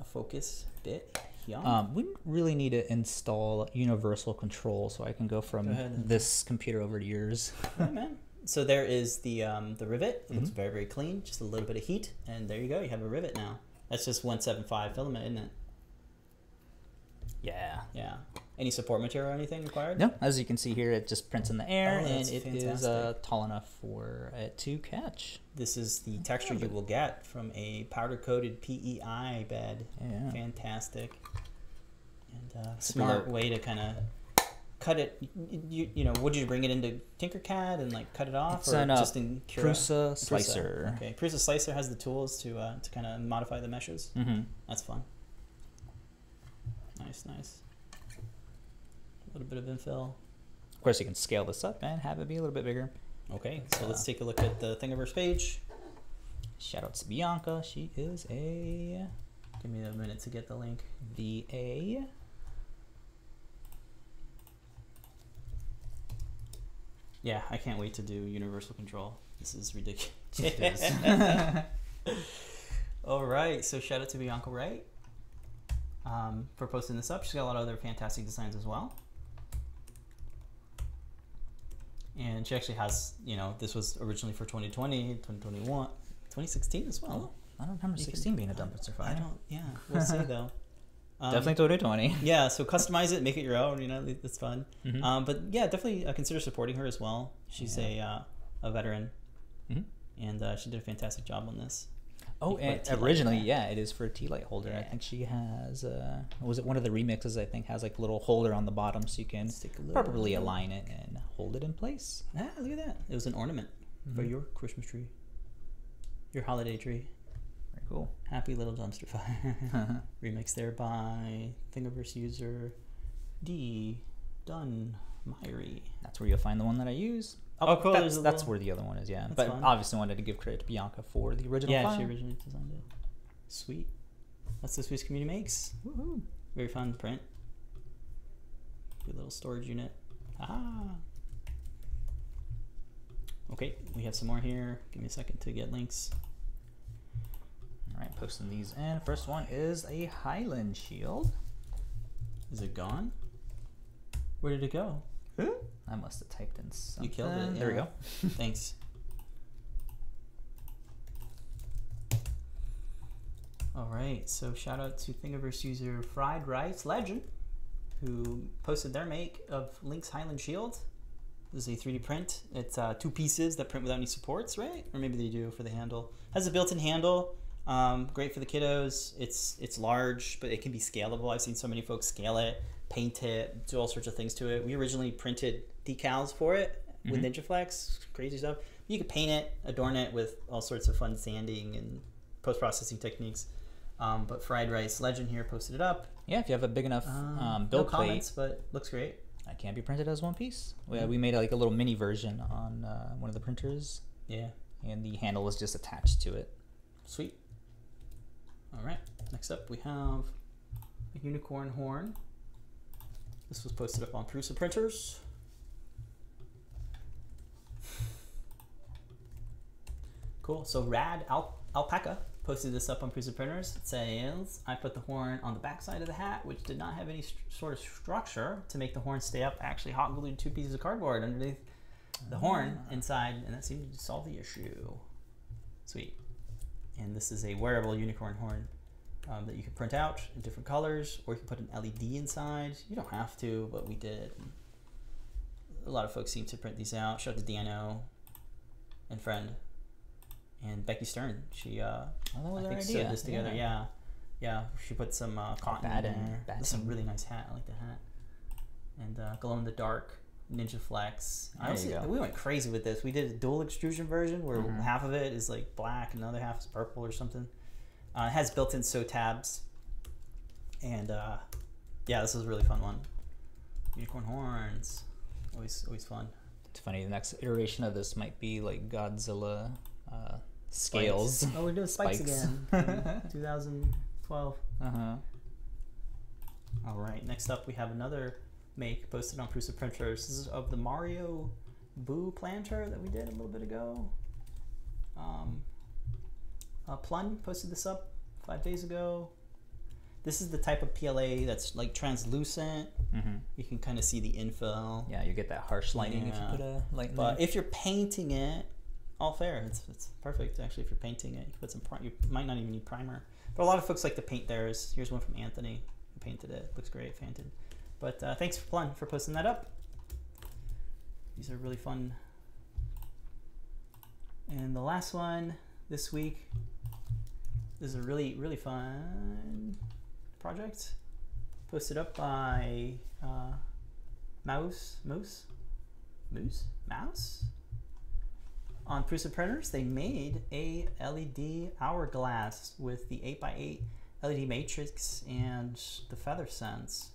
a focus bit. Yeah. Um, we really need to install universal control, so I can go from go this computer over to yours. Yeah, man. So there is the um, the rivet. It mm-hmm. looks very very clean. Just a little bit of heat, and there you go. You have a rivet now. That's just one seventy-five filament, isn't it? Yeah. Yeah. Any support material or anything required? No. As you can see here, it just prints in the air, oh, and it fantastic. is uh, tall enough for it to catch. This is the texture you will get from a powder-coated P E I bed. Yeah. Fantastic. And uh, smart, smart way to kind of cut it. You, you know, would you bring it into Tinkercad and like cut it off, it's or an, uh, just in Cura? Prusa Slicer. Prusa. Okay, Prusa Slicer has the tools to uh, to kind of modify the meshes. Mm-hmm. That's fun. Nice, nice. A little bit of infill. Of course, you can scale this up and have it be a little bit bigger. Okay, so uh, let's take a look at the Thingiverse page. Shout out to Bianca. She is a. Give me a minute to get the link. V A. Yeah, I can't wait to do universal control. This is ridiculous. It is. All right, so shout out to Bianca Wright um, for posting this up. She's got a lot of other fantastic designs as well. And she actually has, you know, this was originally for twenty twenty, twenty twenty-one, twenty sixteen as well. Oh, I don't remember you sixteen can, being a dumpster fire. I don't, yeah, we'll see though. Um, definitely twenty twenty. Yeah, so customize it, make it your own. You know, that's fun. Mm-hmm. um, but yeah, definitely uh, consider supporting her as well. She's yeah. a uh, a veteran, mm-hmm. and uh, she did a fantastic job on this. Oh, and originally, yeah, it is for a tea light holder. Yeah. I think she has. Uh, was it one of the remixes? I think has like a little holder on the bottom, so you can properly align it and hold it in place. Yeah, look at that. It was an ornament. mm-hmm. for your Christmas tree, your holiday tree. Very cool. Happy Little Dumpster Fire. Remix there by Thingiverse user D. Dunn Myrie. That's where you'll find the one that I use. Oh, oh cool. That's, that's little... where the other one is, yeah. That's but fun. Obviously wanted to give credit to Bianca for the original Yeah, file. She originally designed it. Sweet. That's this week's Community Makes. Woohoo. Very fun print. Good little storage unit. Ah. Okay, we have some more here. Give me a second to get links. All right, posting these in. First one is a Highland Shield. Is it gone? Where did it go? Huh? I must have typed in something. You killed it. Yeah. There we go. Thanks. All right, so shout out to Thingiverse user Fried Rice Legend, who posted their make of Link's Highland Shield. This is a three D print. It's uh, two pieces that print without any supports, right? Or maybe they do for the handle. Has a built-in handle. Um, great for the kiddos. It's it's large, but it can be scalable. I've seen so many folks scale it, paint it, do all sorts of things to it. We originally printed decals for it mm-hmm. with NinjaFlex, crazy stuff. You could paint it, adorn it with all sorts of fun sanding and post-processing techniques. Um, but Fried Rice Legend here posted it up. Yeah, if you have a big enough um, um, build no plate. No comments, but looks great. That can be printed as one piece. We, uh, we made like a little mini version on uh, one of the printers. Yeah. And the handle is just attached to it. Sweet. All right, next up we have a unicorn horn. This was posted up on Prusa Printers. Cool, so Rad Al Alpaca posted this up on Prusa Printers. It says, I put the horn on the back side of the hat, which did not have any sort of structure to make the horn stay up. I actually hot glued two pieces of cardboard underneath the uh, horn inside, and that seemed to solve the issue. Sweet. And this is a wearable unicorn horn um, that you can print out in different colors, or you can put an L E D inside. You don't have to, but we did. A lot of folks seem to print these out. Shout out to Dano and friend and Becky Stern. She, uh, oh, I think, sewed this together. Yeah, yeah. yeah. She put some uh, cotton Bad in there. That's some really nice hat. I like the hat. And uh, glow in the dark. NinjaFlex. Honestly, we went crazy with this. We did a dual extrusion version where mm-hmm. half of it is like black and the other half is purple or something. Uh, it has built-in sew tabs. And uh, yeah, this was a really fun one. Unicorn horns. Always always fun. It's funny, the next iteration of this might be like Godzilla uh, scales. Spikes. Oh, we're doing spikes, spikes. again. twenty twelve. Uh-huh. All right, next up we have another make posted on Prusa Printers. This is of the Mario Boo planter that we did a little bit ago. Um, uh, Plun posted this up five days ago. This is the type of P L A that's like translucent. Mm-hmm. You can kind of see the info. Yeah, you get that harsh lighting yeah. if you put a light. But there. If you're painting it, all fair. It's it's perfect actually. If you're painting it, you put some. You might not even need primer. But a lot of folks like to paint theirs. Here's one from Anthony who painted it. Looks great, painted. But uh, thanks for Plun for posting that up. These are really fun. And the last one this week is a really, really fun project posted up by uh, Mouse, Moose, Moose, Mouse? On Prusa Printers. They made a L E D hourglass with the eight by eight L E D matrix and the feather sense.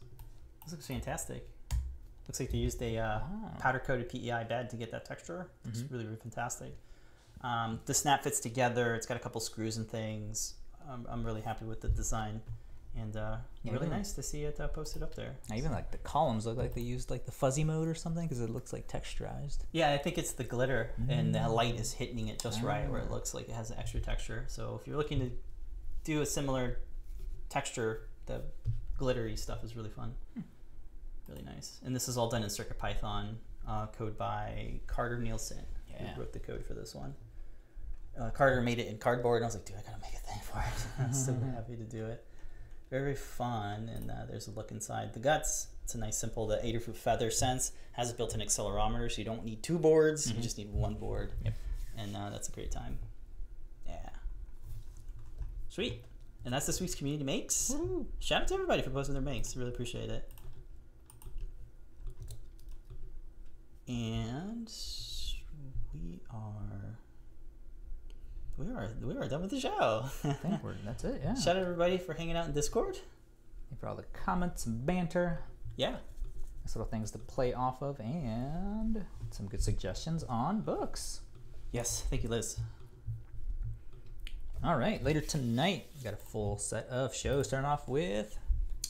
This looks fantastic. Looks like they used a uh, wow. powder-coated P E I bed to get that texture. It's mm-hmm. really, really fantastic. Um, the snap fits together. It's got a couple screws and things. I'm, I'm really happy with the design, and uh, yeah, really nice to see it uh, posted up there. Now, even like the columns look like they used like the fuzzy mode or something because it looks like texturized. Yeah, I think it's the glitter mm-hmm. and the light is hitting it just oh. right where it looks like it has extra texture. So if you're looking to do a similar texture, the glittery stuff is really fun. Hmm. Really nice. And this is all done in CircuitPython, uh, code by Carter Nielsen, yeah. who wrote the code for this one. Uh, Carter made it in cardboard, and I was like, dude, I gotta make a thing for it. I'm so happy to do it. Very fun, and uh, there's a look inside the guts. It's a nice, simple, the Adafruit Feather Sense has a built-in accelerometer, so you don't need two boards, mm-hmm. you just need one board. Yep. And uh, that's a great time. Yeah. Sweet. And that's this week's Community Makes. Woo-hoo. Shout out to everybody for posting their makes. I really appreciate it. And we are we are we are done with the show. I think we're, that's it. Yeah. Shout out everybody for hanging out in Discord. Thank you for all the comments and banter. Yeah. Nice little things to play off of, and some good suggestions on books. Yes, thank you, Liz. All right, later tonight, we've got a full set of shows, starting off with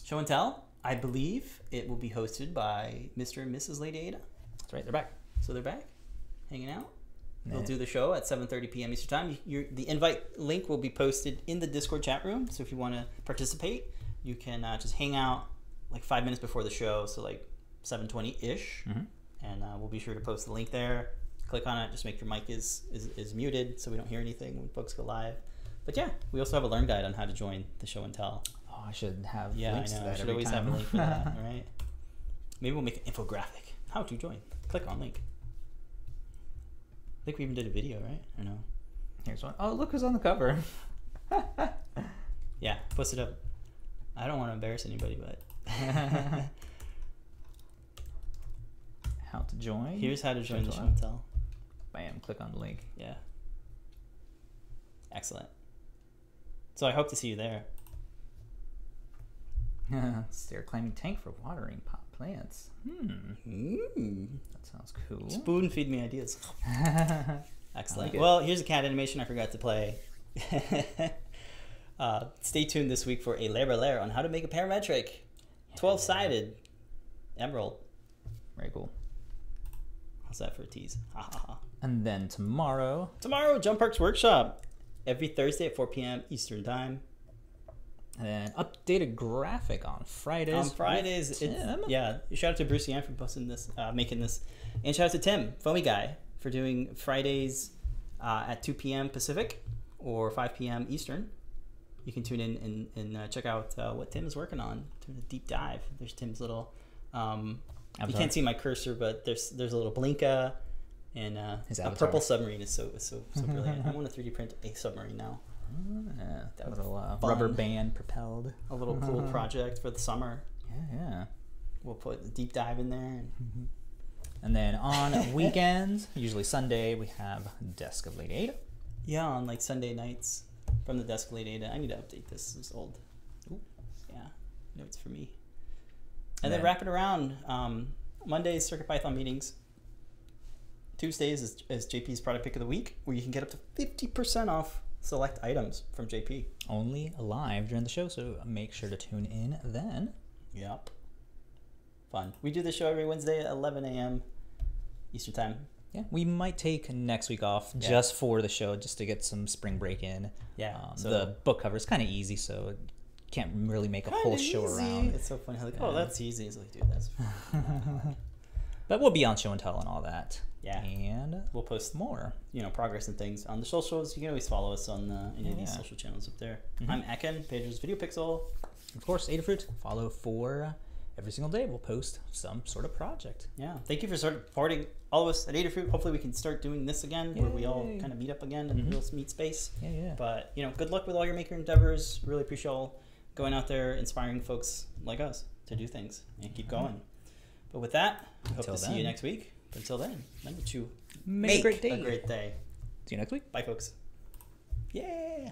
Show and Tell. I believe it will be hosted by Mister and Missus Lady Ada. That's right, they're back. So they're back, hanging out. They'll do the show at seven thirty p m Eastern Time. Your, the invite link will be posted in the Discord chat room, so if you want to participate, you can uh, just hang out like five minutes before the show, so like seven twenty-ish, mm-hmm. and uh, we'll be sure to post the link there. Click on it, just make your mic is, is, is muted so we don't hear anything when folks go live. But yeah, we also have a learn guide on how to join the Show and Tell. Oh, I should have yeah, links I know. To that I should every always time. Have a link for that, right? Maybe we'll make an infographic. How to join. Click on link. I think we even did a video, right? I don't know. Here's one. Oh, look who's on the cover. Yeah, post it up. I don't want to embarrass anybody, but how to join. Here's how to join the Show and Tell. Bam, click on the link. Yeah. Excellent. So I hope to see you there. Stair climbing tank for watering pot plants. Hmm. Mm. That sounds cool. Spoon feed me ideas. Excellent. Like well, here's a cat animation I forgot to play. uh, stay tuned this week for a Labor Lair on how to make a parametric. twelve sided yeah. emerald. Very cool. How's that for a tease? Ha ha ha. And then tomorrow. Tomorrow, Jump Parks Workshop. Every Thursday at four p m Eastern Time. And then updated graphic on Fridays. On Fridays, it's, Tim. yeah. Shout out to Bruce Yan for posting this, uh, making this, and shout out to Tim, Foamy Guy, for doing Fridays uh, at two p m Pacific or five p m Eastern. You can tune in and, and uh, check out uh, what Tim is working on. Doing a deep dive. There's Tim's little. Um, you can't see my cursor, but there's there's a little Blinka, and uh, a purple submarine is so so so brilliant. I want to three D print a submarine now. Yeah, that was a little, uh, rubber band propelled. A little cool project for the summer. Yeah, yeah. We'll put a deep dive in there. And, mm-hmm. and then on weekends, usually Sunday, we have Desk of Lady Ada. Yeah, on like Sunday nights from the Desk of Lady Ada. I need to update this. It's old. Ooh. Yeah, notes for me. And yeah. then wrap it around. Um, Mondays, CircuitPython meetings. Tuesdays is, is J P's product pick of the week, where you can get up to fifty percent off select items from J P. Only live during the show, so make sure to tune in then. Yep. Fun. We do the show every Wednesday at eleven a m Eastern Time. Yeah, we might take next week off yeah. just for the show, just to get some spring break in. Yeah. Um, so the book cover is kind of easy, so it can't really make a whole easy. show around. It's so funny. Like, yeah. oh, that's easy. It's like, dude, that's. But we'll be on Show and Tell and all that. Yeah, and we'll post more, you know, progress and things on the socials. You can always follow us on the, any yeah. of these social channels up there. Mm-hmm. I'm Akin, Pedro's Video Pixel. Of course, Adafruit. Follow for every single day. We'll post some sort of project. Yeah, thank you for supporting all of us at Adafruit. Hopefully, we can start doing this again, Yay. where we all kind of meet up again in mm-hmm. the real meet space. Yeah, yeah. But you know, good luck with all your maker endeavors. Really appreciate all going out there, inspiring folks like us to do things and keep going. Mm-hmm. But with that, we hope Until to then. see you next week. Until then, remember to make, make a, great day. a great day. See you next week. Bye, folks. Yeah.